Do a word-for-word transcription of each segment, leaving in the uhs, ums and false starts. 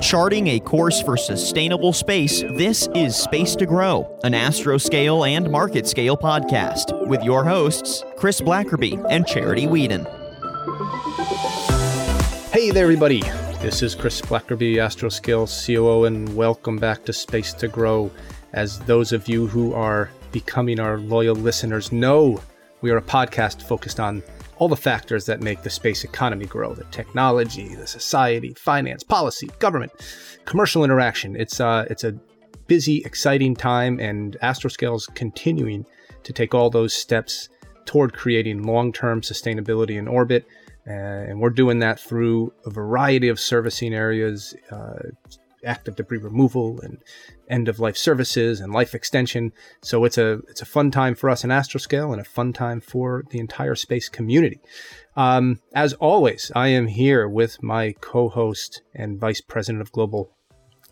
Charting a course for sustainable space, this is Space to Grow, an Astroscale and Market Scale podcast with your hosts, Chris Blackerby and Charity Whedon. Hey there, everybody. This is Chris Blackerby, Astroscale's C O O, and welcome back to Space to Grow. As those of you who are becoming our loyal listeners know, we are a podcast focused on all the factors that make the space economy grow, the technology, the society, finance, policy, government, commercial interaction. It's uh, it's a busy, exciting time, and Astroscale's continuing to take all those steps toward creating long-term sustainability in orbit. Uh, and we're doing that through a variety of servicing areas, uh, active debris removal and end-of-life services and life extension. So it's a it's a fun time for us in Astroscale and a fun time for the entire space community. Um, as always, I am here with my co-host and Vice President of Global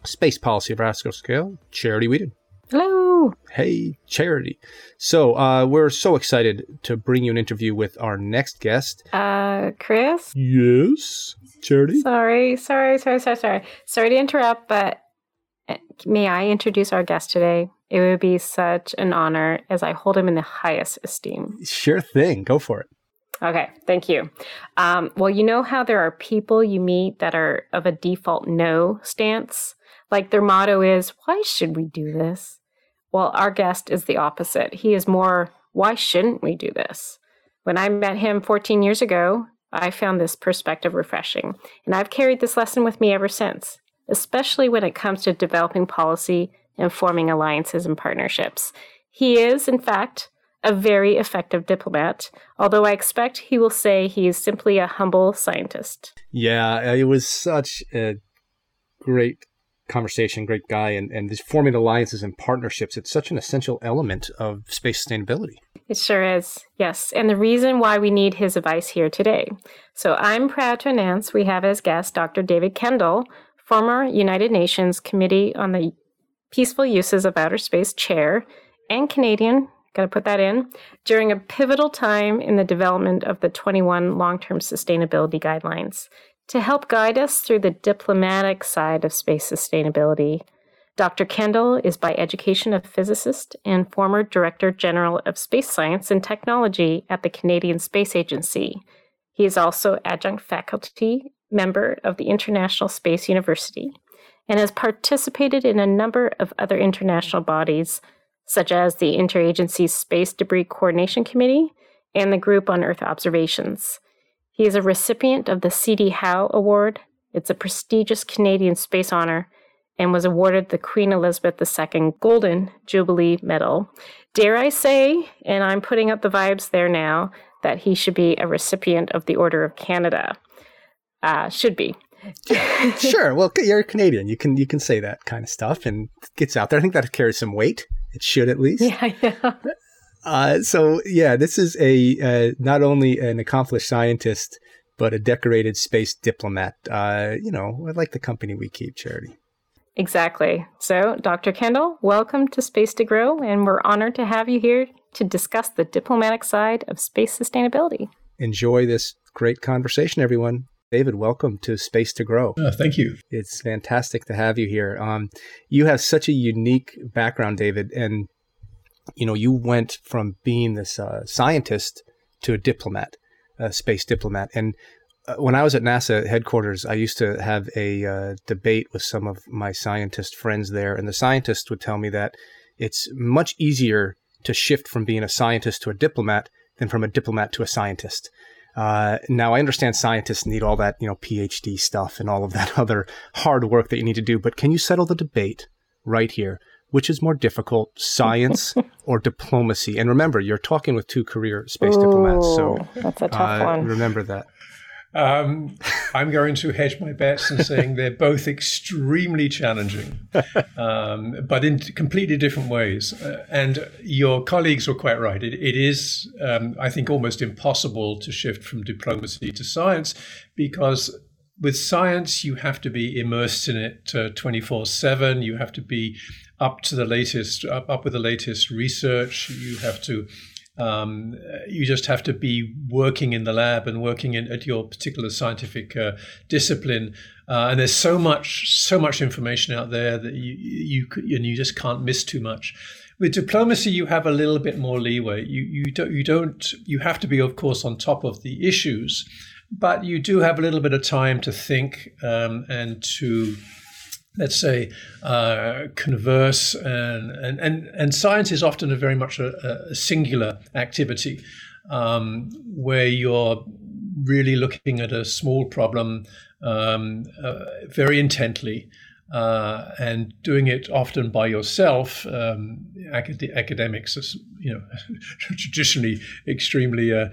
Space Policy of Astroscale, Charity Whedon. Hello. Hey, Charity. So uh, we're so excited to bring you an interview with our next guest. Uh, Chris? Yes, Charity? Sorry, sorry, sorry, sorry, sorry. Sorry to interrupt, but may I introduce our guest today? It would be such an honor, as I hold him in the highest esteem. Sure thing. Go for it. Okay, thank you. Um, well, you know how there are people you meet that are of a default no stance? Like their motto is, why should we do this? Well, our guest is the opposite. He is more, why shouldn't we do this? When I met him fourteen years ago, I found this perspective refreshing, and I've carried this lesson with me ever since, especially when it comes to developing policy and forming alliances and partnerships. He is, in fact, a very effective diplomat, although I expect he will say he is simply a humble scientist. Yeah, it was such a great conversation, great guy, and, and this forming alliances and partnerships, it's such an essential element of space sustainability. It sure is, yes, and the reason why we need his advice here today. So I'm proud to announce we have as guest Doctor David Kendall, former United Nations Committee on the Peaceful Uses of Outer Space Chair and Canadian, got to put that in, during a pivotal time in the development of the twenty-one Long-Term Sustainability Guidelines. To help guide us through the diplomatic side of space sustainability, Doctor Kendall is by education a physicist and former Director General of Space Science and Technology at the Canadian Space Agency. He is also adjunct faculty member of the International Space University and has participated in a number of other international bodies, such as the Interagency Space Debris Coordination Committee and the Group on Earth Observations. He is a recipient of the C D Howe Award. It's a prestigious Canadian space honor and was awarded the Queen Elizabeth the Second Golden Jubilee Medal. Dare I say, and I'm putting up the vibes there now, that he should be a recipient of the Order of Canada. Uh, should be. Yeah, sure. Well, you're a Canadian. You can you can say that kind of stuff and it gets out there. I think that carries some weight. It should at least. Yeah, I know. Uh, so, yeah, this is a uh, not only an accomplished scientist, but a decorated space diplomat. Uh, you know, I like the company we keep, Charity. Exactly. So, Doctor Kendall, welcome to Space to Grow, and we're honored to have you here to discuss the diplomatic side of space sustainability. Enjoy this great conversation, everyone. David, welcome to Space to Grow. Oh, thank you. It's fantastic to have you here. Um, you have such a unique background, David, and you know, you went from being this uh, scientist to a diplomat, a space diplomat. And uh, when I was at NASA headquarters, I used to have a uh, debate with some of my scientist friends there. And the scientists would tell me that it's much easier to shift from being a scientist to a diplomat than from a diplomat to a scientist. Uh, now, I understand scientists need all that, you know, PhD stuff and all of that other hard work that you need to do. But can you settle the debate right here? Which is more difficult, science or diplomacy? And remember, you're talking with two career space Ooh, diplomats, so that's a tough uh, one. Remember that. Um, I'm going to hedge my bets and saying they're both extremely challenging, um, but in completely different ways. Uh, and your colleagues were quite right. It, it is, um, I think, almost impossible to shift from diplomacy to science because with science, you have to be immersed in it twenty-four seven. You have to be up to the latest, up, up with the latest research. You have to Um, you just have to be working in the lab and working in, at your particular scientific uh, discipline. Uh, and there's so much, so much information out there that you, you and you just can't miss too much. With diplomacy, you have a little bit more leeway. You you don't you don't you have to be, of course, on top of the issues, but you do have a little bit of time to think um, and to, let's say, uh, converse. And, and and and science is often a very much a, a singular activity, um, where you're really looking at a small problem um, uh, very intently. Uh, and doing it often by yourself. Um, acad- academics are, you know, traditionally extremely uh,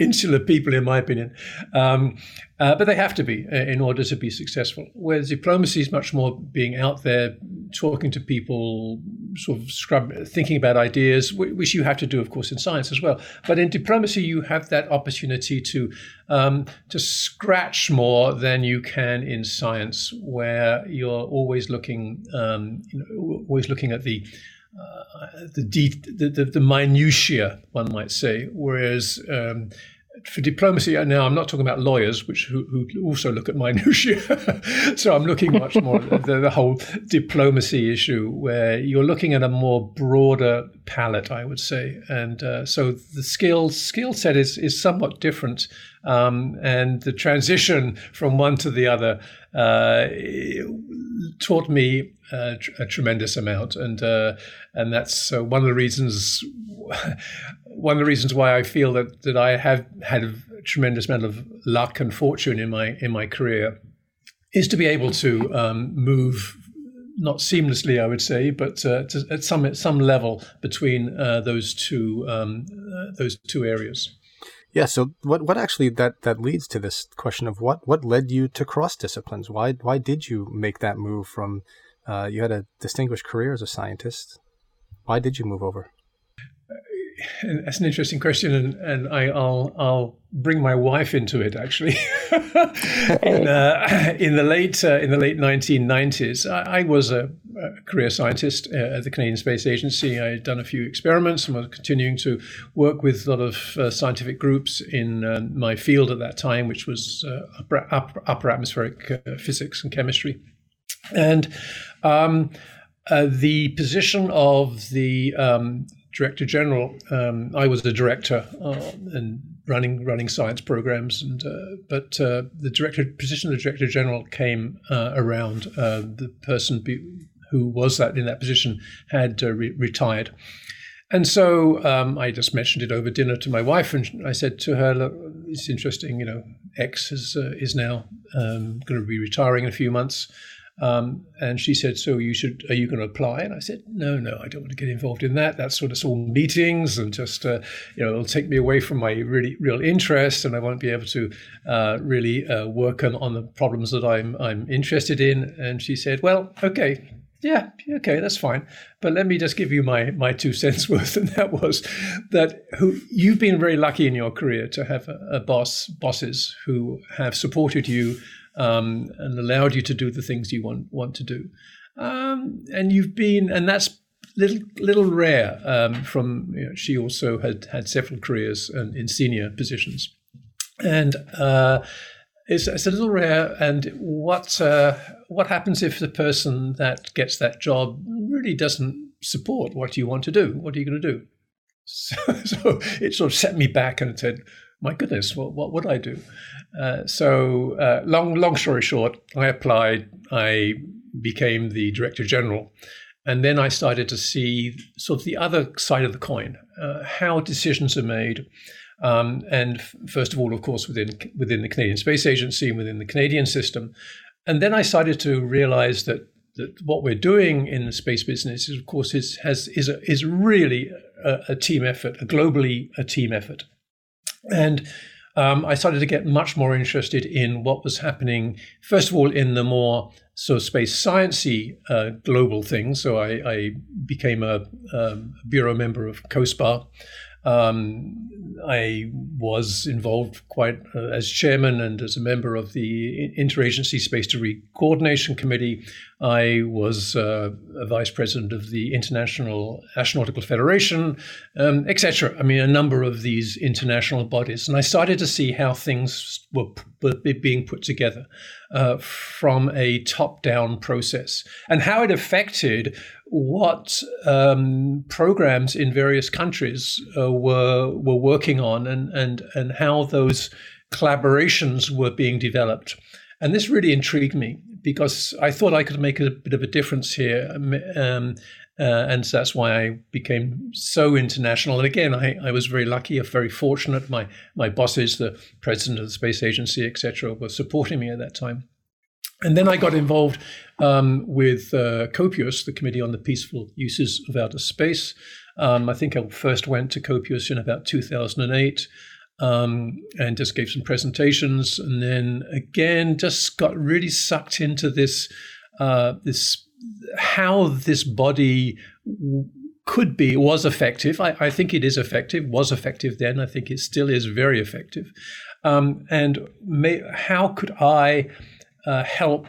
insular people, in my opinion. Um, uh, but they have to be in order to be successful. Whereas diplomacy is much more being out there, talking to people, sort of scrub, thinking about ideas, which you have to do, of course, in science as well. But in diplomacy, you have that opportunity to um, to scratch more than you can in science, where you're always looking, um, you know, always looking at the uh, the, de- the, the the minutiae, one might say. Whereas um, for diplomacy, now I'm not talking about lawyers, which who, who also look at minutiae. So I'm looking much more at the, the whole diplomacy issue, where you're looking at a more broader palette, I would say. And uh, so the skill skill set is is somewhat different, um, and the transition from one to the other uh, taught me a, tr- a tremendous amount, and uh, and that's uh, one of the reasons. One of the reasons why I feel that, that I have had a tremendous amount of luck and fortune in my in my career is to be able to um, move, not seamlessly, I would say, but uh, to, at some at some level between uh, those two um, uh, those two areas. Yeah. So what what actually that, that leads to this question of what what led you to cross disciplines? Why why did you make that move from? Uh, you had a distinguished career as a scientist. Why did you move over? And that's an interesting question, and, and I, I'll I'll bring my wife into it actually. in, uh, in the late uh, in the late nineteen nineties, I, I was a, a career scientist at the Canadian Space Agency. I had done a few experiments and was continuing to work with a lot of uh, scientific groups in uh, my field at that time, which was uh, upper, upper, upper atmospheric uh, physics and chemistry, and um, uh, the position of the um, Director General, um, I was the director uh, and running running science programs, and uh, but uh, the director position of the Director General came uh, around. Uh, the person be, who was that in that position had uh, re- retired, and so um, I just mentioned it over dinner to my wife, and I said to her, "Look, it's interesting, you know, X is uh, is now um, going to be retiring in a few months." Um, and she said, so you should, are you going to apply? And I said, no, no, I don't want to get involved in that. That's sort of all meetings and just, uh, you know, it'll take me away from my really real interest, and I won't be able to uh, really uh, work on, on the problems that I'm, I'm interested in. And she said, well, okay, yeah, okay, that's fine. But let me just give you my, my two cents worth. And that was that who, you've been very lucky in your career to have a, a boss, bosses who have supported you Um, and allowed you to do the things you want want to do, um, and you've been, and that's little little rare. Um, from you know, she also had had several careers and in senior positions, and uh, it's it's a little rare. And what uh, what happens if the person that gets that job really doesn't support what you want to do? What are you going to do? So, so it sort of set me back and said, my goodness, what, what would I do? Uh, so uh, long, long story short, I applied, I became the Director General. And then I started to see sort of the other side of the coin, uh, how decisions are made. Um, and f- first of all, of course, within within the Canadian Space Agency and within the Canadian system. And then I started to realize that, that what we're doing in the space business is, of course, is, has, is, a, is really a, a team effort, a globally a team effort. And um, I started to get much more interested in what was happening, first of all, in the more sort of space science-y uh, global things. So I, I became a, a bureau member of COSPAR, Um, I was involved quite uh, as chairman and as a member of the Interagency Space Debris Coordination Committee. I was uh, a vice president of the International Astronautical Federation, um, et cetera. I mean, a number of these international bodies. And I started to see how things were p- being put together uh, from a top-down process and how it affected what um, programs in various countries uh, were were working on and, and, and how those collaborations were being developed. And this really intrigued me because I thought I could make a bit of a difference here. Um, uh, and so that's why I became so international. And again, I, I was very lucky, very fortunate. My, my bosses, the president of the space agency, et cetera, were supporting me at that time. And then I got involved um, with uh, COPUOS, the Committee on the Peaceful Uses of Outer Space. Um, I think I first went to COPUOS in about two thousand eight um, and just gave some presentations. And then again, just got really sucked into this, uh, this how this body w- could be, was effective. I, I think it is effective, was effective then. I think it still is very effective. Um, and may, how could I... Uh, help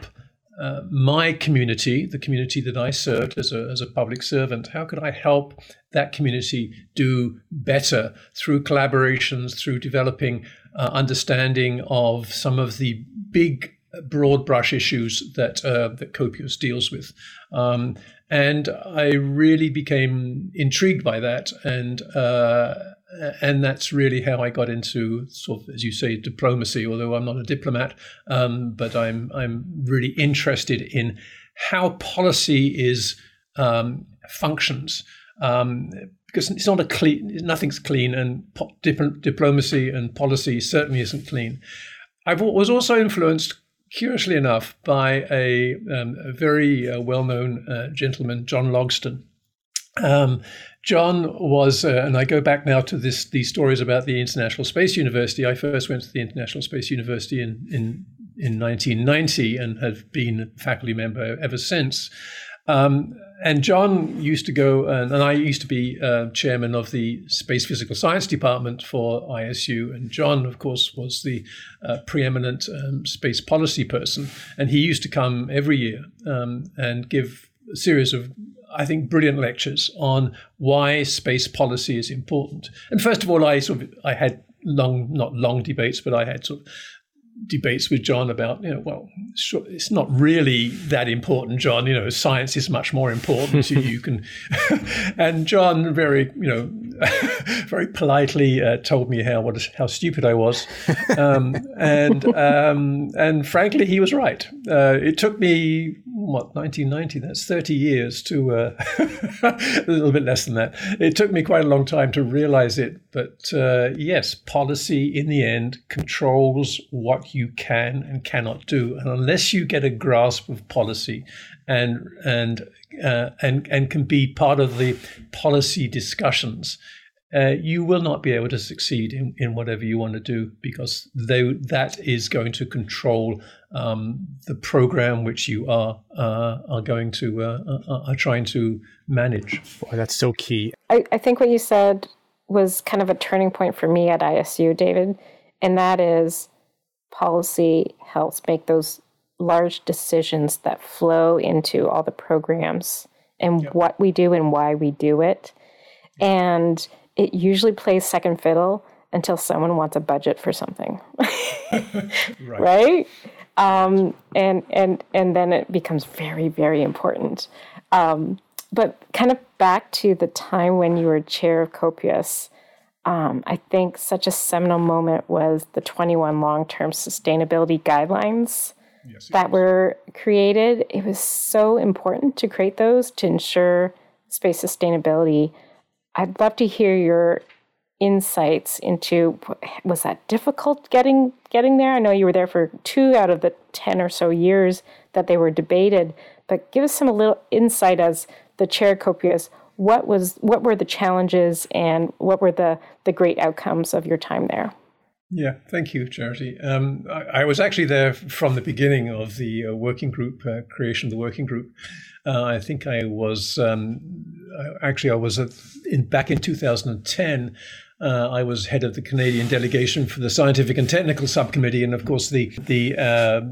uh, my community, the community that I served as a as a public servant, how could I help that community do better through collaborations, through developing uh, understanding of some of the big broad brush issues that uh, that COPUOS deals with. Um, and I really became intrigued by that, and uh, and that's really how I got into, sort of, as you say, diplomacy, although I'm not a diplomat, um, but I'm I'm really interested in how policy is um, functions, um, because it's not a clean, nothing's clean, and po- dip- diplomacy and policy certainly isn't clean. I was also influenced, curiously enough, by a, um, a very uh, well-known uh, gentleman, John Logsdon. Um, John was, uh, and I go back now to this, these stories about the International Space University. I first went to the International Space University in, in, in nineteen ninety and have been a faculty member ever since. Um, and John used to go, and, and I used to be uh, chairman of the Space Physical Science Department for I S U. And John, of course, was the uh, preeminent um, space policy person. And he used to come every year um, and give a series of, I think, brilliant lectures on why space policy is important. And first of all, I sort of I had long, not long debates, but I had sort of debates with John about, you know, well, sure, it's not really that important, John. You know, science is much more important. you, you can, and John very, you know, very politely uh, told me how what how stupid I was, um, and um, and frankly, he was right. Uh, it took me what nineteen ninety. That's thirty years to uh, a little bit less than that. It took me quite a long time to realize it, but uh, yes, policy in the end controls what you can and cannot do, and unless you get a grasp of policy and and uh, and and can be part of the policy discussions, uh, you will not be able to succeed in, in whatever you want to do, because they, that is going to control um, the program which you are uh, are going to uh, are, are trying to manage. Boy, that's so key. I, I think what you said was kind of a turning point for me at I S U, David, and that is policy helps make those large decisions that flow into all the programs and yep. what we do and why we do it. And it usually plays second fiddle until someone wants a budget for something. right. right? Um, and, and, and then it becomes very, very important. Um, but kind of back to the time when you were chair of COPUOS, Um, I think such a seminal moment was the twenty-one long-term sustainability guidelines yes, that is. were created. It was so important to create those to ensure space sustainability. I'd love to hear your insights into, was that difficult getting getting there? I know you were there for two out of the ten or so years that they were debated, but give us some a little insight as the chair of COPUOS. What was what were the challenges and what were the, the great outcomes of your time there? Yeah, thank you, Charity. Um, I, I was actually there from the beginning of the uh, working group uh, creation of the working group. Uh, I think I was um, actually I was at, in, back in two thousand ten. Uh, I was head of the Canadian delegation for the Scientific and Technical Subcommittee, and of course the the uh,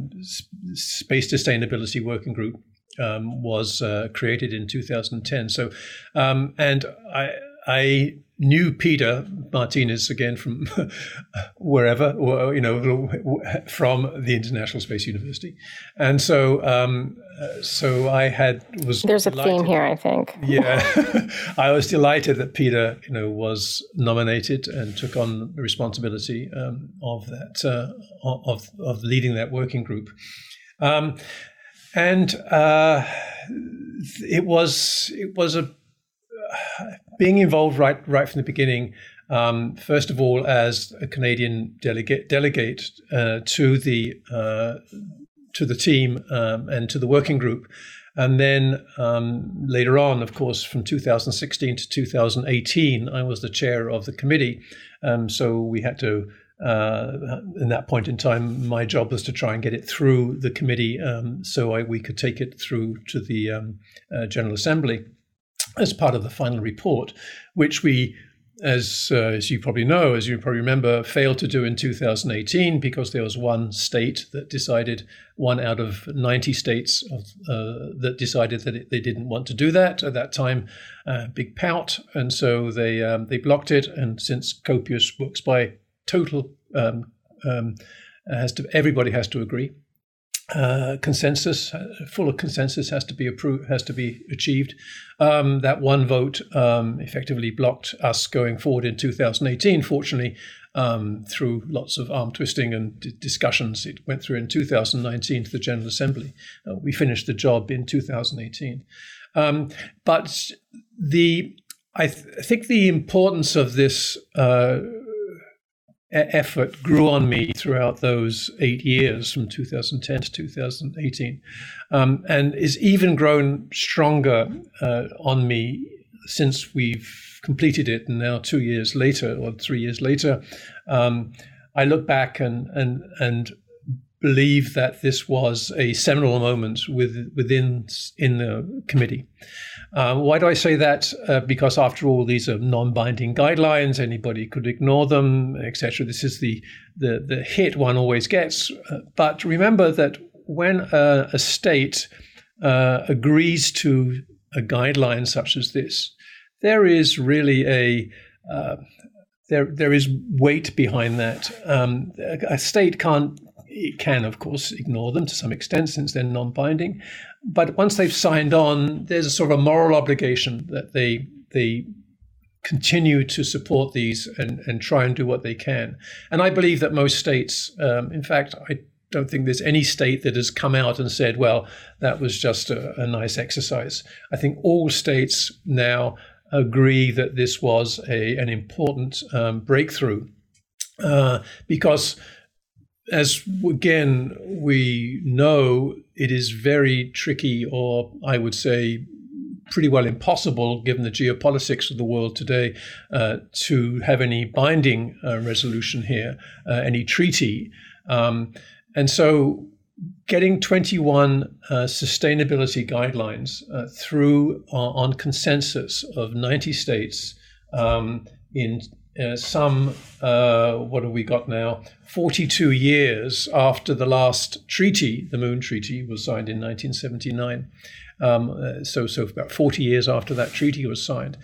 Space Sustainability Working Group um, was uh, created in two thousand ten. So, um, and I I knew Peter Martinez again from wherever, or, you know, from the International Space University, and so um, so I had was. There's delighted. a theme here, I think. Yeah, I was delighted that Peter, you know, was nominated and took on the responsibility um, of that uh, of of leading that working group, um, and uh, it was it was a. Being involved right right from the beginning, um, first of all as a Canadian delegate delegate uh, to the uh, to the team um, and to the working group, and then um, later on, of course, from two thousand sixteen to two thousand eighteen, I was the chair of the committee. Um, so we had to, uh, in that point in time, my job was to try and get it through the committee, um, so I, we could take it through to the um, uh, General Assembly as part of the final report, which we, as uh, as you probably know, as you probably remember, failed to do in two thousand eighteen because there was one state that decided, one out of ninety states of, uh, that decided that it, they didn't want to do that at that time, uh, big pout, and so they um, they blocked it. And since COPUOS works by total, um, um, has to everybody has to agree. Uh, consensus, full of consensus, has to be approved, has to be achieved. Um, that one vote um, effectively blocked us going forward in two thousand eighteen. Fortunately, um, through lots of arm twisting and d- discussions, it went through in two thousand nineteen to the General Assembly. Uh, we finished the job in two thousand eighteen. Um, but the, I, th- I think the importance of this Uh, effort grew on me throughout those eight years from two thousand ten to two thousand eighteen, um, and is even grown stronger uh, on me since we've completed it, and now two years later or three years later, um, I look back and and and believe that this was a seminal moment with, within in the committee. Um, why do I say that? Uh, because after all, these are non-binding guidelines. Anybody could ignore them, et cetera. This is the, the the hit one always gets. Uh, but remember that when uh, a state uh, agrees to a guideline such as this, there is really a uh, there there is weight behind that. Um, a state can't. It can, of course, ignore them to some extent since they're non-binding. But once they've signed on, there's a sort of a moral obligation that they they continue to support these and, and try and do what they can. And I believe that most states, um, in fact, I don't think there's any state that has come out and said, well, that was just a, a nice exercise. I think all states now agree that this was a an important um, breakthrough uh, because... As again, we know, it is very tricky, or I would say pretty well impossible, given the geopolitics of the world today, uh, to have any binding uh, resolution here, uh, any treaty. Um, and so getting twenty-one uh, sustainability guidelines uh, through uh, on consensus of ninety states um, in Uh, some, uh, what have we got now, forty-two years after the last treaty, the Moon Treaty, was signed in nineteen seventy-nine. Um, uh, so so about forty years after that treaty was signed,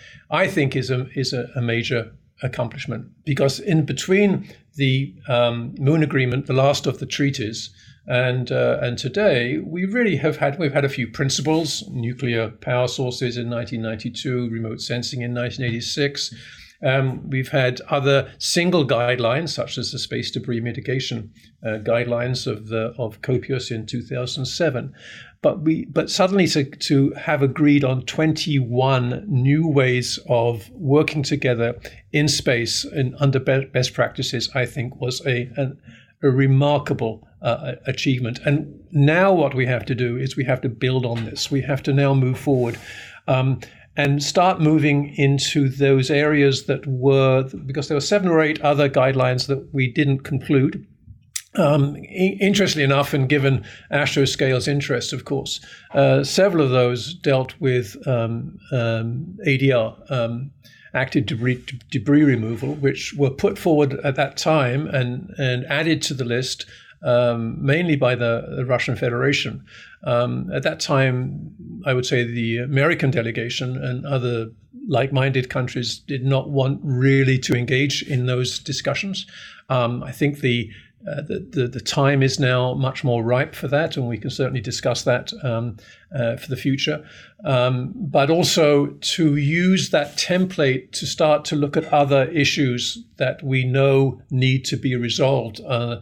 I think is a, is a, a major accomplishment. Because in between the um, Moon Agreement, the last of the treaties, and uh, and today we really have had we've had a few principles: nuclear power sources in nineteen ninety-two, remote sensing in nineteen eighty-six. Um, we've had other single guidelines, such as the space debris mitigation uh, guidelines of the of COPUOS in two thousand seven, but we but suddenly to, to have agreed on twenty-one new ways of working together in space and under be- best practices, I think was a an, a remarkable uh, achievement. And now what we have to do is we have to build on this. We have to now move forward. Um, And start moving into those areas that were, because there were seven or eight other guidelines that we didn't conclude. Um, I- interestingly enough, and given Astroscale's interest, of course, uh, several of those dealt with um, um, A D R. Um, active debris, debris removal, which were put forward at that time and, and added to the list, um, mainly by the, the Russian Federation. Um, at that time, I would say the American delegation and other like-minded countries did not want really to engage in those discussions. Um, I think the, uh, the, the the time is now much more ripe for that, and we can certainly discuss that um, uh, for the future. Um, but also to use that template to start to look at other issues that we know need to be resolved, uh,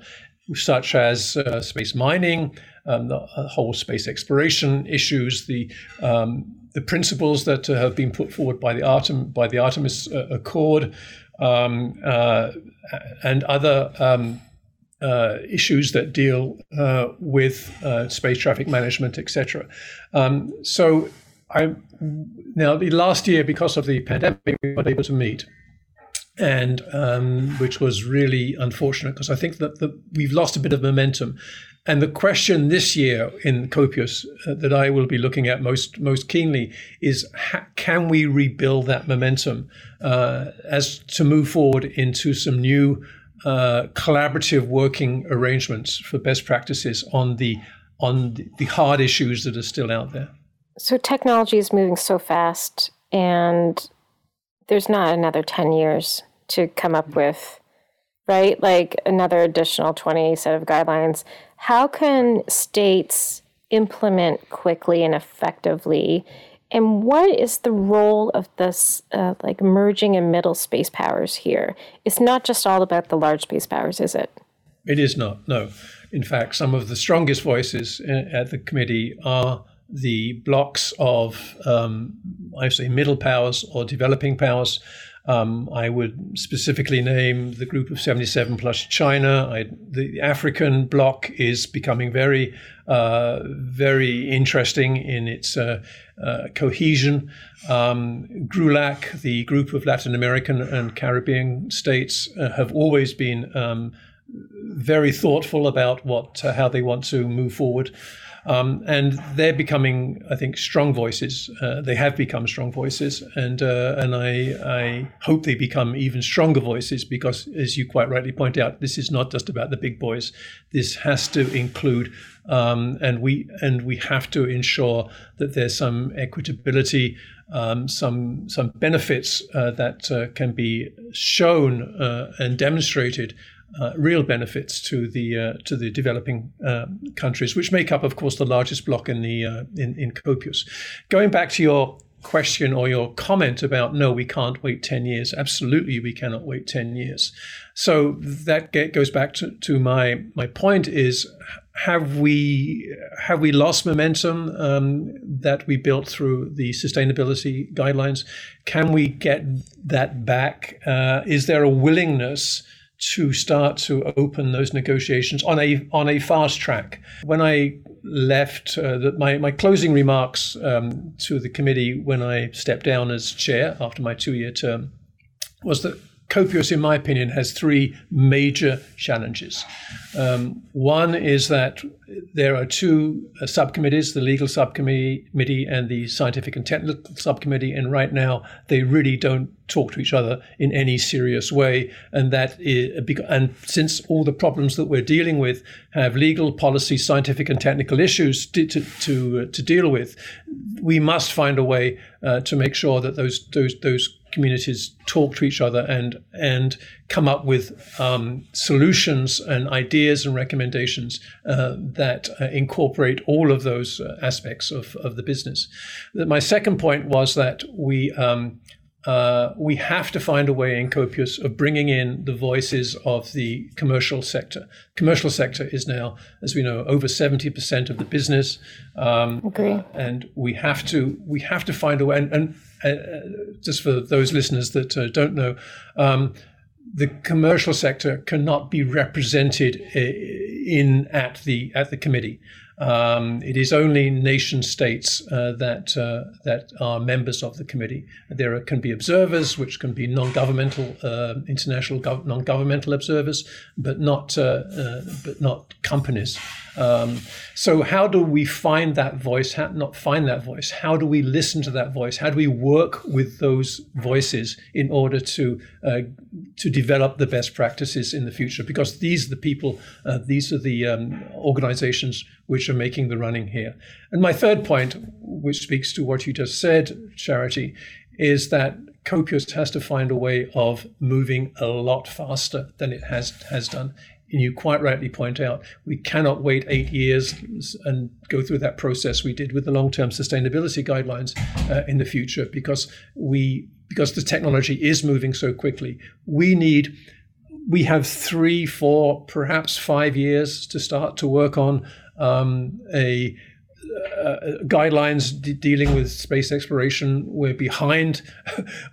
such as uh, space mining, um, the whole space exploration issues, the um, the principles that uh, have been put forward by the Artem by the Artemis uh, Accord, um, uh, and other um, uh, issues that deal uh, with uh, space traffic management, et cetera. Um, so, I now the last year, because of the pandemic, we weren't able to meet, and um, which was really unfortunate because I think that the, we've lost a bit of momentum. And the question this year in COPUOS uh, that I will be looking at most most keenly is ha- can we rebuild that momentum uh, as to move forward into some new uh, collaborative working arrangements for best practices on the on the hard issues that are still out there? So technology is moving so fast, and there's not another ten years to come up with, right? Like another additional twenty set of guidelines. How can states implement quickly and effectively? And what is the role of this uh, like merging and middle space powers here? It's not just all about the large space powers, is it? It is not, no. In fact, some of the strongest voices at the committee are the blocks of, um, I say, middle powers or developing powers. Um, I would specifically name the Group of seventy-seven plus China. I, the African bloc is becoming very, uh, very interesting in its uh, uh, cohesion. Um, GRULAC, the Group of Latin American and Caribbean States, uh, have always been um, very thoughtful about what uh, how they want to move forward. Um, and they're becoming, I think, strong voices. Uh, they have become strong voices, and uh, and I, I hope they become even stronger voices because, as you quite rightly point out, this is not just about the big boys. This has to include, um, and we and we have to ensure that there's some equitability, um, some some benefits uh, that uh, can be shown uh, and demonstrated. Uh, real benefits to the uh, to the developing uh, countries, which make up, of course, the largest bloc in the uh, in, in COPUOS. Going back to your question or your comment about no, we can't wait ten years. Absolutely, we cannot wait ten years. So that get, goes back to, to my my point is, have we have we lost momentum um, that we built through the sustainability guidelines? Can we get that back? Uh, is there a willingness to start to open those negotiations on a on a fast track? When I left, uh, the, my, my closing remarks um, to the committee when I stepped down as chair after my two-year term was that COPUOS, in my opinion, has three major challenges. Um, one is that there are two uh, subcommittees, the legal subcommittee and the scientific and technical subcommittee, and right now they really don't talk to each other in any serious way. And that is, and since all the problems that we're dealing with have legal, policy, scientific, and technical issues to to to, uh, to deal with, we must find a way uh, to make sure that those those those. communities talk to each other and and come up with um, solutions and ideas and recommendations uh, that uh, incorporate all of those uh, aspects of, of the business. My second point was that we um, uh, we have to find a way in COPUOS of bringing in the voices of the commercial sector. Commercial sector is now, as we know, over seventy percent of the business. Um, Agree. Uh, and we have to we have to find a way and. and Uh, just for those listeners that uh, don't know, um, the commercial sector cannot be represented in at the at the committee. Um, it is only nation states uh, that uh, that are members of the committee. There are, can be observers, which can be non-governmental, uh, international gov- non-governmental observers, but not uh, uh, but not companies. Um, so how do we find that voice? How, not find that voice. How do we listen to that voice? How do we work with those voices in order to uh, to develop the best practices in the future? Because these are the people, uh, these are the um, organizations which are making the running here. And my third point, which speaks to what you just said, Charity, is that COPUOS has to find a way of moving a lot faster than it has has done. And you quite rightly point out, we cannot wait eight years and go through that process we did with the long-term sustainability guidelines uh, in the future, because we because the technology is moving so quickly. We need we have three, four, perhaps five years to start to work on um, a. Uh, guidelines de- dealing with space exploration. We're behind.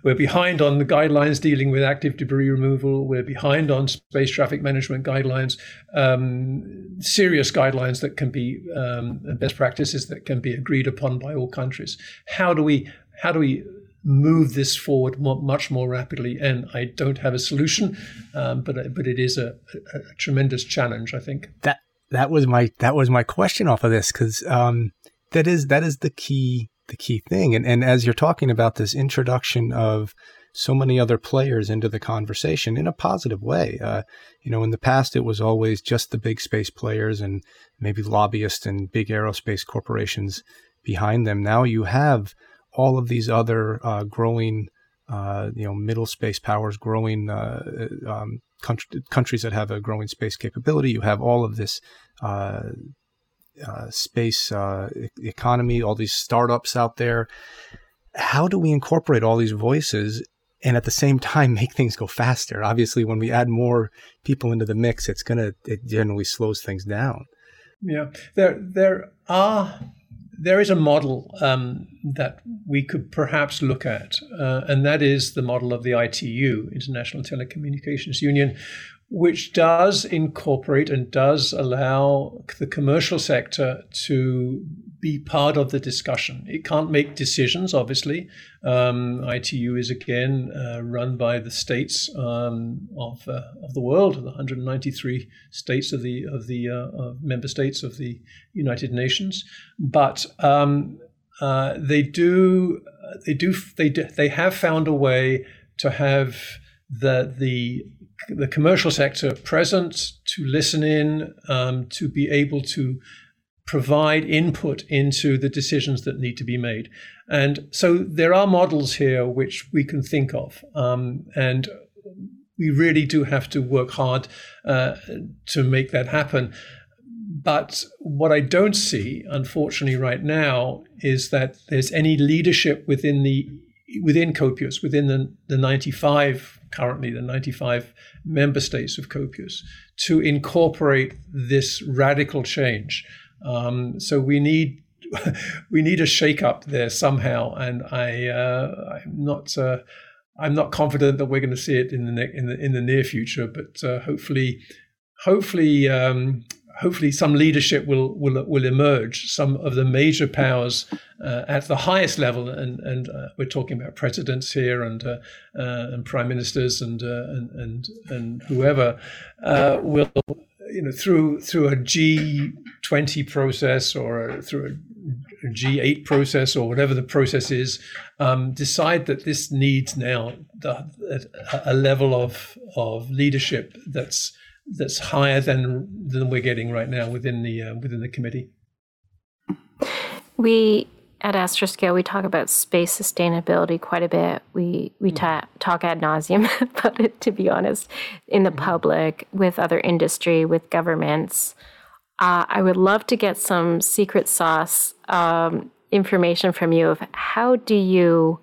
We're behind on the guidelines dealing with active debris removal. We're behind on space traffic management guidelines, um, serious guidelines that can be um, best practices that can be agreed upon by all countries. How do we? How do we move this forward more, much more rapidly? And I don't have a solution, um, but but it is a, a, a tremendous challenge, I think. That. That was my that was my question off of this, because um, that is that is the key the key thing. And and as you're talking about this introduction of so many other players into the conversation in a positive way, uh, you know, in the past it was always just the big space players and maybe lobbyists and big aerospace corporations behind them. Now you have all of these other uh, growing, uh, you know, middle space powers, growing. Uh, um, Country, countries that have a growing space capability. You have all of this uh, uh, space uh, e- economy, all these startups out there. How do we incorporate all these voices and at the same time make things go faster? Obviously, when we add more people into the mix, it's gonna it generally slows things down. Yeah, there there are there is a model um, that we could perhaps look at, uh, and that is the model of the I T U, International Telecommunications Union, which does incorporate and does allow the commercial sector to be part of the discussion. It can't make decisions, obviously. Um, I T U is again uh, run by the states um, of uh, of the world, the one hundred ninety-three states of the of the uh, of member states of the United Nations. But um, uh, they do they do they do, they have found a way to have the the the commercial sector present, to listen in, um, to be able to provide input into the decisions that need to be made. And so there are models here which we can think of. Um, and we really do have to work hard uh, to make that happen. But what I don't see, unfortunately, right now, is that there's any leadership within the within COPUOS, within the, the ninety-five, currently the ninety-five member states of COPUOS, to incorporate this radical change. Um, so we need we need a shake-up there somehow, and I uh, I'm not uh, I'm not confident that we're going to see it in the ne- in the in the near future. But uh, hopefully, hopefully, um, hopefully, some leadership will will will emerge. Some of the major powers uh, at the highest level, and and uh, we're talking about presidents here, and uh, uh, and prime ministers, and uh, and and and whoever uh, will. You know, through through a G twenty process or a, through a G eight process or whatever the process is, um, decide that this needs now the, a level of of leadership that's that's higher than than we're getting right now within the uh, within the committee. We at Astroscale we talk about space sustainability quite a bit. We we ta- talk ad nauseum about it, to be honest, in the public, with other industry, with governments. Uh, I would love to get some secret sauce um, information from you of how do you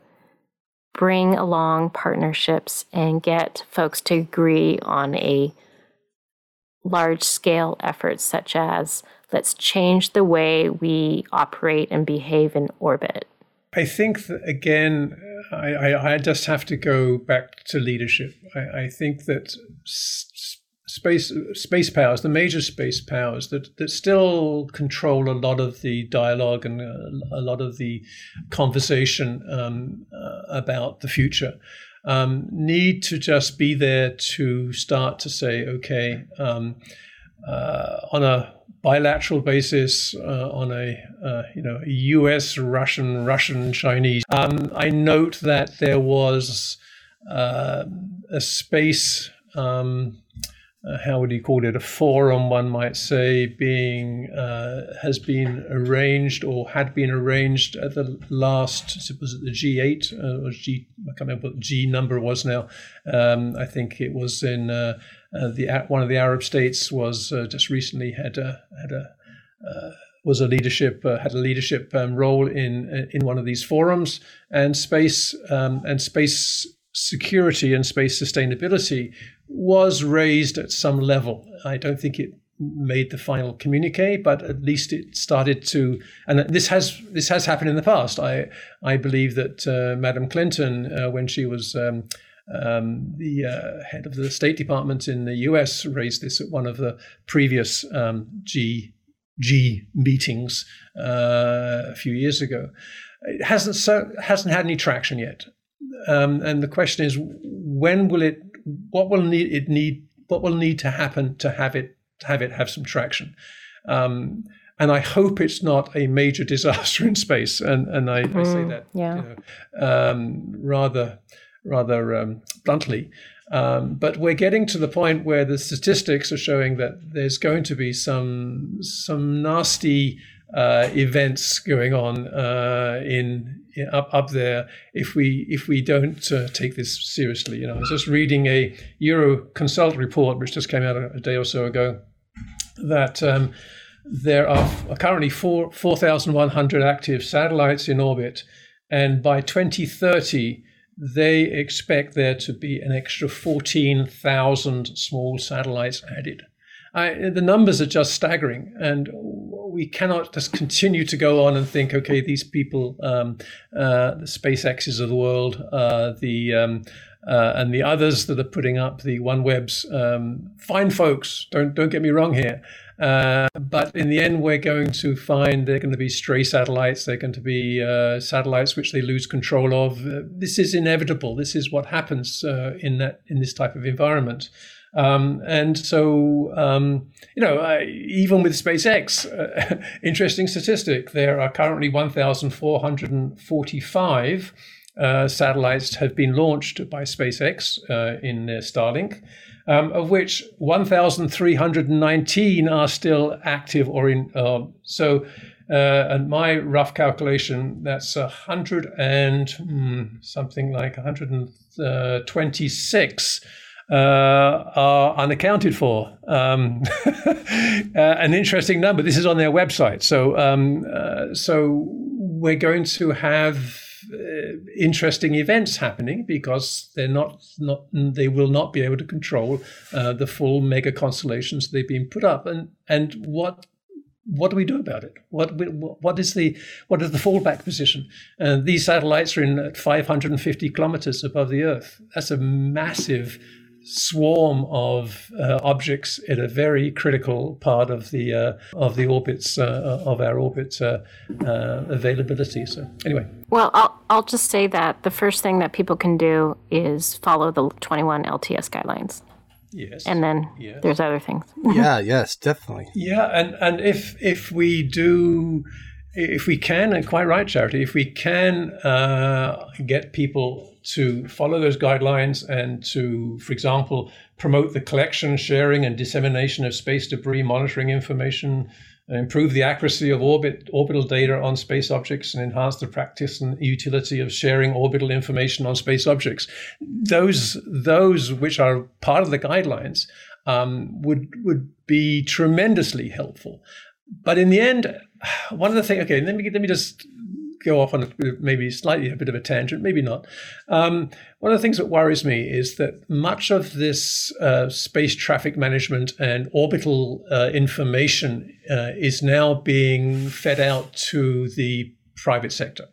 bring along partnerships and get folks to agree on a large scale effort, such as let's change the way we operate and behave in orbit. I think that, again, I, I, I just have to go back to leadership. I, I think that s- space space powers, the major space powers that, that still control a lot of the dialogue and a lot of the conversation um, uh, about the future, um, need to just be there to start to say, okay, um, uh, on a bilateral basis, uh, on a uh, you know U S Russian Russian Chinese. Um, I note that there was uh, a space. Um, uh, how would you call it? A forum, one might say, being uh, has been arranged or had been arranged at the last. Was it the G eight uh, or G? I can't remember what the G number was now. Um, I think it was in uh, uh, the one of the Arab states. Was uh, just recently had a had a uh, was a leadership uh, had a leadership um, role in in one of these forums, and space um, and space. security and space sustainability was raised at some level. I don't think it made the final communique, but at least it started to. And this has this has happened in the past. I I believe that uh, Madam Clinton, uh, when she was um, um, the uh, head of the State Department in the U S, raised this at one of the previous um, G G meetings uh, a few years ago. It hasn't so hasn't had any traction yet. Um, and the question is, when will it? What will need it need? What will need to happen to have it to have it have some traction? Um, and I hope it's not a major disaster in space. And and I, mm, I say that yeah. you know, um, rather rather um, bluntly. Um, but we're getting to the point where the statistics are showing that there's going to be some some nasty uh, events going on uh, in. Up, up there, if we if we don't uh, take this seriously, you know. I was just reading a Euroconsult report, which just came out a, a day or so ago, that um, there are currently four four thousand one hundred active satellites in orbit, and by twenty thirty, they expect there to be an extra fourteen thousand small satellites added. I, the numbers are just staggering, and we cannot just continue to go on and think, okay, these people, um, uh, the SpaceXs of the world, uh, the um, uh, and the others that are putting up the OneWebs, um, fine folks. Don't don't get me wrong here, uh, but in the end, we're going to find they're going to be stray satellites. They're going to be uh, satellites which they lose control of. Uh, this is inevitable. This is what happens uh, in that in this type of environment. Um, and so, um, you know, uh, even with SpaceX, uh, interesting statistic, there are currently one thousand four hundred forty-five uh, satellites have been launched by SpaceX uh, in their Starlink, um, of which one thousand three hundred nineteen are still active or in. Uh, so, uh, and my rough calculation, that's one hundred and hmm, something like one hundred twenty-six. Uh, are unaccounted for. Um, an interesting number. This is on their website. So, um, uh, so we're going to have uh, interesting events happening because they're not, not they will not be able to control uh, the full mega constellations they've been put up. And and what what do we do about it? What what is the what is the fallback position? Uh, these satellites are in at five hundred fifty kilometers above the Earth. That's a massive swarm of uh, objects at a very critical part of the uh, of the orbits uh, of our orbit uh, uh, availability. So anyway, well, I'll I'll just say that the first thing that people can do is follow the twenty-one L T S guidelines. Yes, and then yes. There's other things. yeah, yes, definitely. Yeah, and and if if we do. If we can, and quite right, Charity, if we can uh, get people to follow those guidelines and to, for example, promote the collection, sharing, and dissemination of space debris monitoring information, improve the accuracy of orbit orbital data on space objects, and enhance the practice and utility of sharing orbital information on space objects, those those which are part of the guidelines um, would would be tremendously helpful. But in the end, one of the things, okay, let me let me just go off on a, maybe slightly a bit of a tangent, maybe not. Um, one of the things that worries me is that much of this uh, space traffic management and orbital uh, information uh, is now being fed out to the private sector.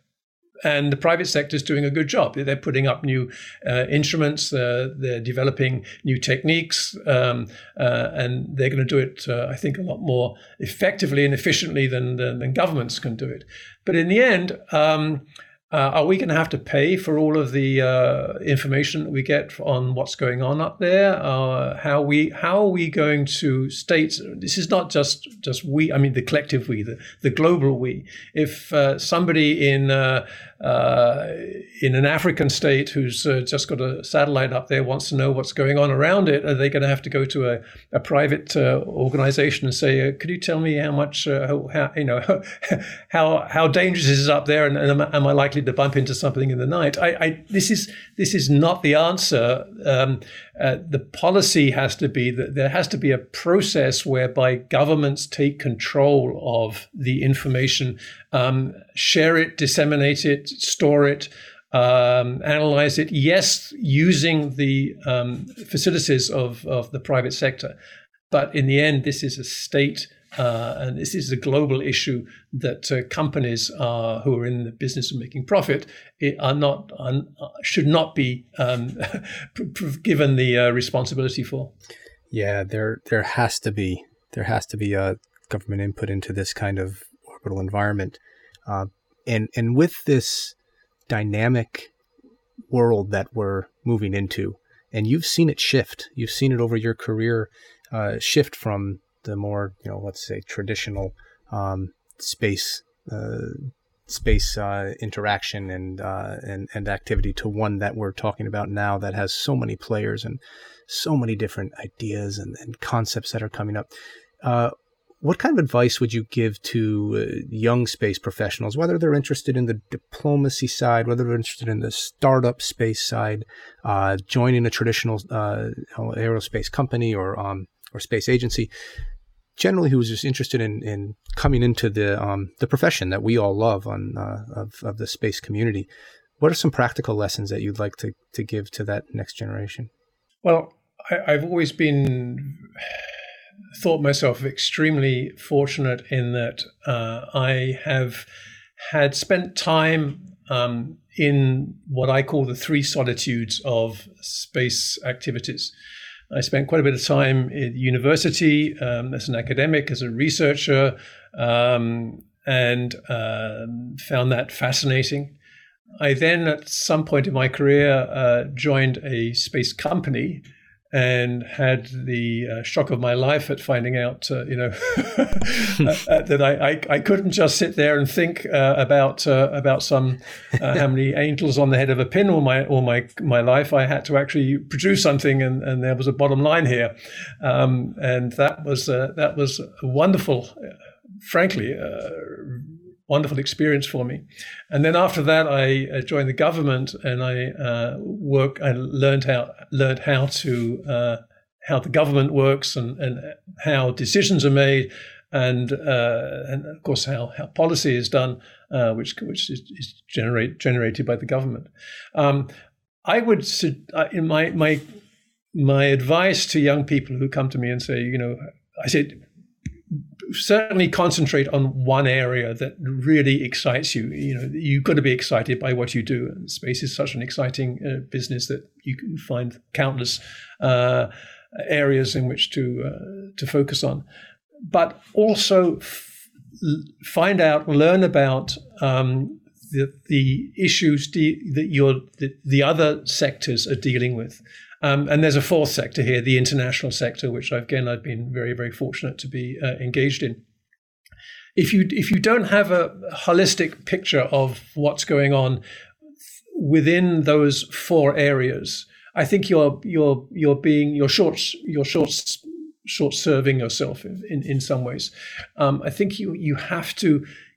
and the private sector is doing a good job. They're putting up new uh, instruments, uh, they're developing new techniques, um, uh, and they're going to do it, uh, I think, a lot more effectively and efficiently than, than, than governments can do it. But in the end, um, Uh, are we going to have to pay for all of the uh, information that we get on what's going on up there? Uh, how we how are we going to states? This is not just just we. I mean, the collective we, the, the global we. If uh, somebody in uh, uh, in an African state who's uh, just got a satellite up there wants to know what's going on around it, are they going to have to go to a, a private uh, organization and say, uh, "Could you tell me how much uh, how, how you know how how dangerous is it up there, and, and am, am I likely to bump into something in the night?" I, I, this is this is not the answer. Um, uh, the policy has to be that there has to be a process whereby governments take control of the information, um, share it, disseminate it, store it, um, analyze it. Yes, using the um, facilities of of the private sector, but in the end, this is a state. Uh, and this is a global issue that uh, companies uh, who are in the business of making profit are not are, should not be um, given the uh, responsibility for. Yeah, there there has to be there has to be a government input into this kind of orbital environment, uh, and and with this dynamic world that we're moving into, and you've seen it shift. You've seen it over your career uh, shift from the more, you know, let's say traditional um, space uh, space uh, interaction and, uh, and and activity to one that we're talking about now that has so many players and so many different ideas and, and concepts that are coming up. Uh, what kind of advice would you give to uh, young space professionals, whether they're interested in the diplomacy side, whether they're interested in the startup space side, uh, joining a traditional uh, aerospace company or um, or space agency? Generally, who was just interested in, in coming into the um, the profession that we all love on uh, of of the space community. What are some practical lessons that you'd like to to give to that next generation? Well, I, I've always been thought myself extremely fortunate in that uh, I have had spent time um, in what I call the three solitudes of space activities. I spent quite a bit of time at university um, as an academic, as a researcher, um, and uh, found that fascinating. I then, at some point in my career, uh, joined a space company and had the uh, shock of my life at finding out, uh, you know, uh, that I, I, I couldn't just sit there and think uh, about uh, about some uh, how many angels on the head of a pin all my all my my life. I had to actually produce something, and, and there was a bottom line here, um, and that was uh, that was a wonderful, frankly. Uh, Wonderful experience for me. And then after that, I joined the government and I uh, work. I learned how learned how to uh, how the government works and, and how decisions are made, and uh, and of course how, how policy is done, uh, which which is, is generate generated by the government. Um, I would in my my my advice to young people who come to me and say, you know, I said, certainly concentrate on one area that really excites you. You know, you've got to be excited by what you do. And space is such an exciting uh, business that you can find countless uh, areas in which to uh, to focus on. But also f- find out, learn about um, the the issues de- that you're the, the other sectors are dealing with. Um, and there's a fourth sector here, the international sector, which I've, again I've been very, very fortunate to be uh, engaged in. If you if you don't have a holistic picture of what's going on within those four areas, I think you're you're you're being you're short you're short short serving yourself in, in, in some ways. Um, I think you you have to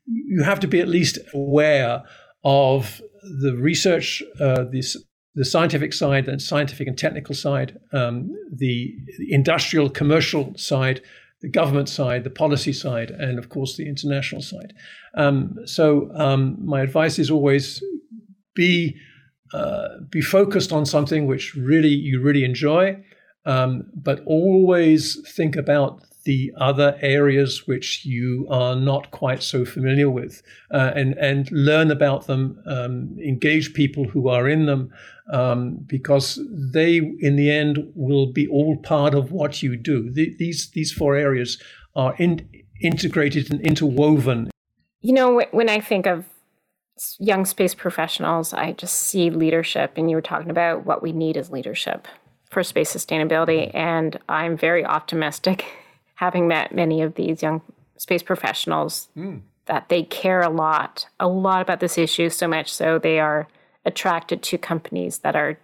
you have to be at least aware of the research uh, this. The scientific side, the scientific and technical side, um, the industrial, commercial side, the government side, the policy side, and of course the international side. Um, so um, my advice is always be uh, be focused on something which really you really enjoy, um, but always think about the other areas which you are not quite so familiar with, uh, and, and learn about them, um, engage people who are in them, um, because they, in the end, will be all part of what you do. The, these, these four areas are in, integrated and interwoven. You know, when I think of young space professionals, I just see leadership, and you were talking about what we need is leadership for space sustainability. And I'm very optimistic, having met many of these young space professionals, mm. that they care a lot, a lot about this issue, so much so they are attracted to companies that are,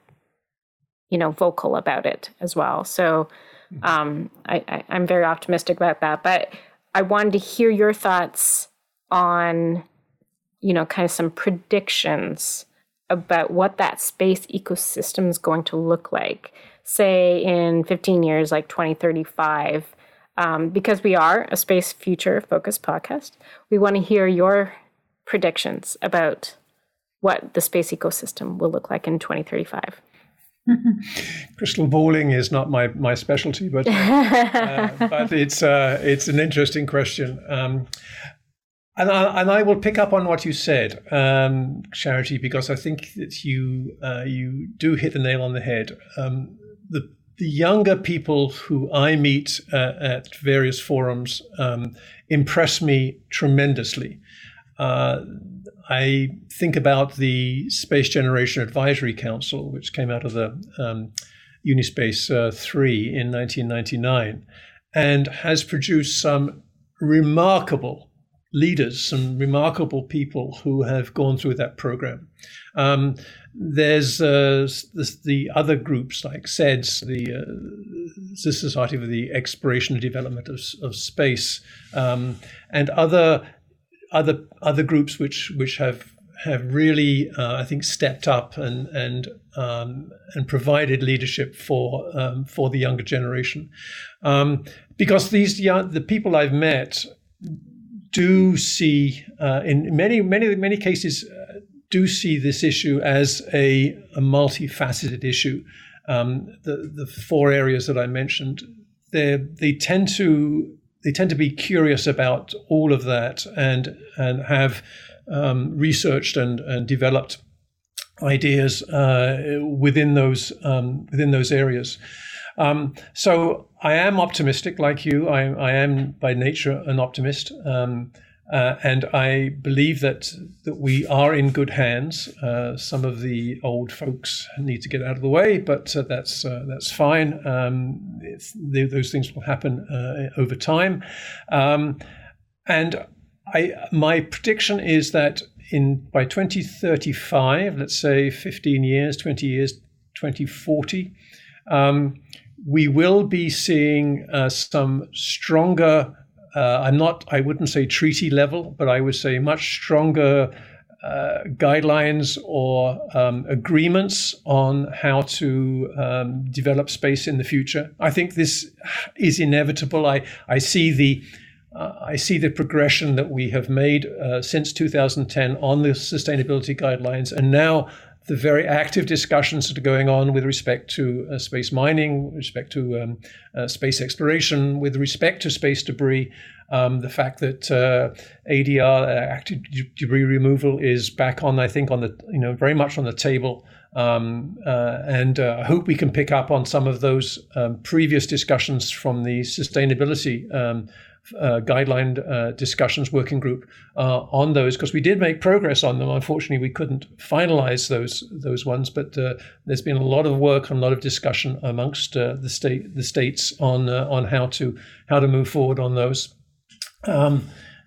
you know, vocal about it as well. So um, I, I, I'm very optimistic about that. But I wanted to hear your thoughts on, you know, kind of some predictions about what that space ecosystem is going to look like, say in fifteen years, like twenty thirty-five, um, because we are a space future focused podcast. We want to hear your predictions about what the space ecosystem will look like in twenty thirty-five. Crystal balling is not my, my specialty, but uh, but it's uh, it's an interesting question. Um, And I, and I will pick up on what you said, um, Charity, because I think that you uh, you do hit the nail on the head. Um, the the younger people who I meet uh, at various forums um, impress me tremendously. Uh, I think about the Space Generation Advisory Council, which came out of the um, Unispace uh, three in nineteen ninety-nine, and has produced some remarkable leaders, some remarkable people who have gone through that program. Um, there's uh, the, the other groups like S E D S, the, uh, the Society for the Exploration and Development of, of Space, um, and other other other groups which which have have really uh, I think stepped up and and um, and provided leadership for um, for the younger generation, um, because these young, the people I've met do see, uh, in many, many, many cases, uh, do see this issue as a, a multifaceted issue. Um, the, the four areas that I mentioned, they they tend to they tend to be curious about all of that, and and have um, researched and, and developed ideas uh, within those um, within those areas. Um, so I am optimistic, like you. I, I am by nature an optimist, um, uh, and I believe that that we are in good hands. Uh, some of the old folks need to get out of the way, but uh, that's uh, that's fine. Um, they, those things will happen uh, over time, um, and I my prediction is that in by twenty thirty-five, let's say fifteen years, twenty years, twenty forty. Um, we will be seeing uh, some stronger, uh, I'm not, I wouldn't say treaty level, but I would say much stronger uh, guidelines or um, agreements on how to um, develop space in the future. I think this is inevitable. I, I see the uh, I see the progression that we have made uh, since two thousand ten on the sustainability guidelines, and now the very active discussions that are going on with respect to uh, space mining, with respect to um, uh, space exploration, with respect to space debris, um, the fact that uh, A D R, uh, active d- debris removal, is back on, I think, on the you know very much on the table, um, uh, and uh, I hope we can pick up on some of those um, previous discussions from the sustainability Um, Uh, guideline uh, discussions working group uh, on those, because we did make progress on them. Unfortunately, we couldn't finalize those those ones, but uh, there's been a lot of work and a lot of discussion amongst uh, the state the states on uh, on how to how to move forward on those. Um,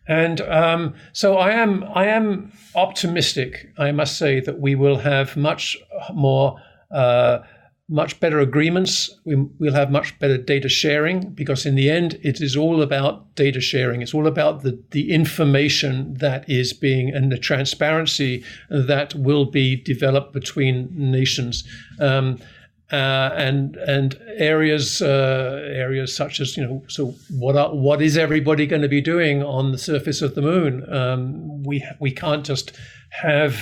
and um, so I am I am optimistic. I must say that we will have much more. Uh, Much better agreements. We, we'll have much better data sharing, because in the end, it is all about data sharing. It's all about the, the information that is being and the transparency that will be developed between nations, um, uh, and and areas uh, areas such as you know. So what are, what is everybody going to be doing on the surface of the moon? Um, we we can't just have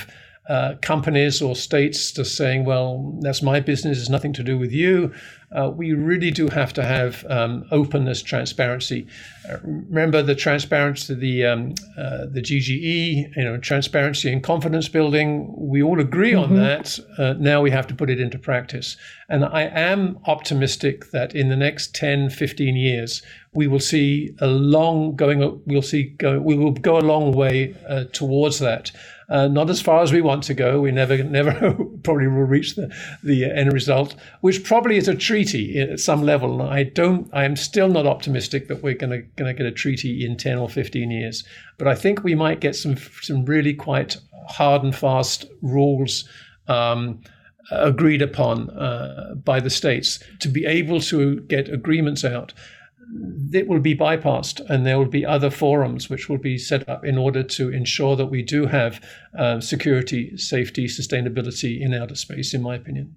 uh, companies or states just saying, well, that's my business, it's nothing to do with you. Uh, we really do have to have um, openness, transparency. Uh, remember the transparency, the um, uh, the G G E, you know, transparency and confidence building. We all agree mm-hmm. on that. Uh, now we have to put it into practice. And I am optimistic that in the next ten, fifteen years, we will see a long going. We'll see. Go, we will go a long way uh, towards that. Uh, not as far as we want to go. We never, never probably will reach the, the end result, which probably is a treaty at some level. I don't. I am still not optimistic that we're going to going to get a treaty in ten or fifteen years. But I think we might get some some really quite hard and fast rules um, agreed upon uh, by the states to be able to get agreements out. It will be bypassed, and there will be other forums which will be set up in order to ensure that we do have uh, security, safety, sustainability in outer space, in my opinion.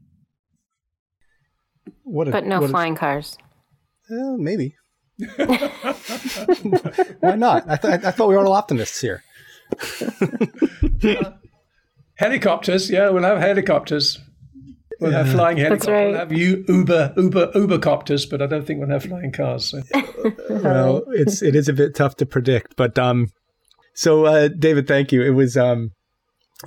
What a, but no what flying a, cars. Uh, maybe. Why not? I, th- I thought we were all optimists here. uh, helicopters. Yeah, we'll have helicopters. We'll have flying helicopters. Right. We'll have U- Uber, Uber, Uber copters, but I don't think we'll have flying cars. So. Well, it's it is a bit tough to predict, but um, so uh, David, thank you. It was um,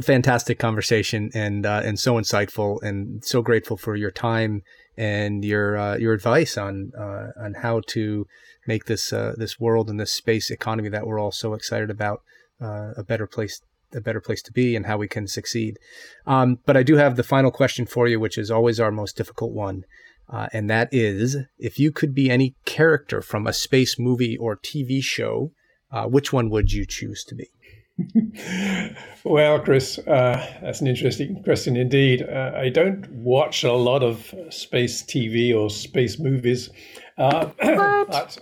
fantastic conversation and uh, and so insightful, and so grateful for your time and your uh, your advice on uh, on how to make this uh, this world and this space economy that we're all so excited about uh, a better place. a better place to be and how we can succeed. Um, but I do have the final question for you, which is always our most difficult one. Uh, and that is, if you could be any character from a space movie or T V show, uh, which one would you choose to be? Well, Chris, uh, that's an interesting question indeed. Uh, I don't watch a lot of space T V or space movies. Uh, but,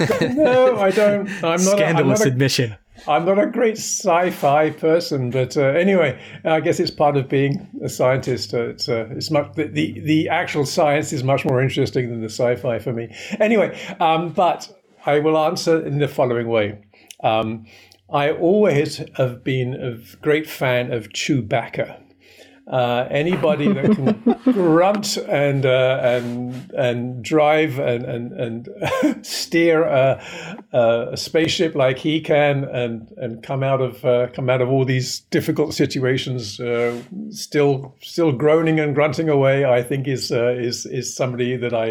uh, no, I don't. I'm not. Scandalous I'm not a, admission. I'm not a great sci-fi person, but uh, anyway, I guess it's part of being a scientist. Uh, it's uh, it's much the, the the actual science is much more interesting than the sci-fi for me. Anyway, um, but I will answer in the following way. Um, I always have been a great fan of Chewbacca. Uh, anybody that can grunt and uh, and and drive and and, and steer a, a spaceship like he can, and and come out of uh, come out of all these difficult situations, uh, still still groaning and grunting away, I think is uh, is is somebody that I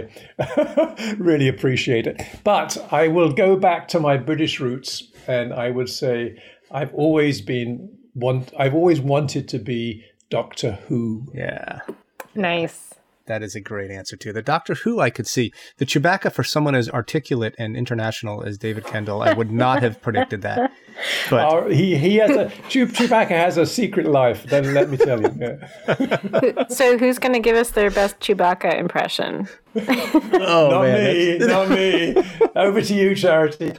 really appreciate it. But I will go back to my British roots, and I would say I've always been want I've always wanted to be Doctor Who. Yeah. Nice. That is a great answer, too. The Doctor Who I could see. The Chewbacca, for someone as articulate and international as David Kendall, I would not have predicted that. But oh, he, he has a Chewbacca has a secret life, then let me tell you. Yeah. So who's going to give us their best Chewbacca impression? Oh, not man. me. Not me. Over to you, Charity.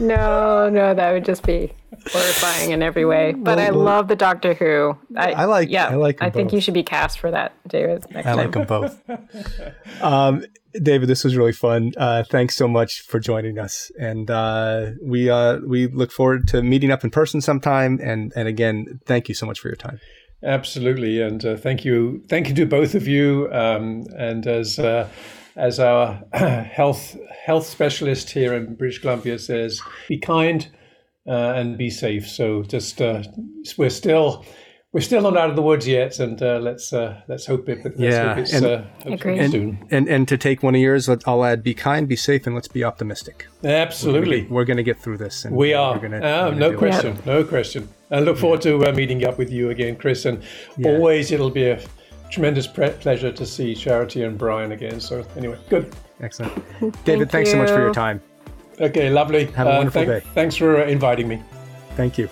No, no, that would just be horrifying in every way. But well, I well, love the Doctor Who. I, I like. Yeah, I like. I think both. You should be cast for that, David. Next I like time. Them both. Um, David, this was really fun. Uh, thanks so much for joining us, and uh, we uh, we look forward to meeting up in person sometime. And and again, thank you so much for your time. Absolutely, and uh, thank you, thank you to both of you. Um, and as uh, as our health health specialist here in British Columbia says, be kind. Uh, and be safe. So just uh, we're still we're still not out of the woods yet, and uh, let's uh, let's hope it. Let's yeah, hope it's, and, uh, hope it's soon. And, and and to take one of yours, I'll add: be kind, be safe, and let's be optimistic. Absolutely, we're going to get through this. And we are. Gonna, uh, no question. It. No question. I look forward yeah. to uh, meeting up with you again, Chris. And yeah. always, it'll be a tremendous pre- pleasure to see Charity and Brian again. So anyway, good. Excellent, David. Thank thanks you. so much for your time. Okay, lovely. Have a wonderful uh, thank, day. Thanks for uh, inviting me. Thank you.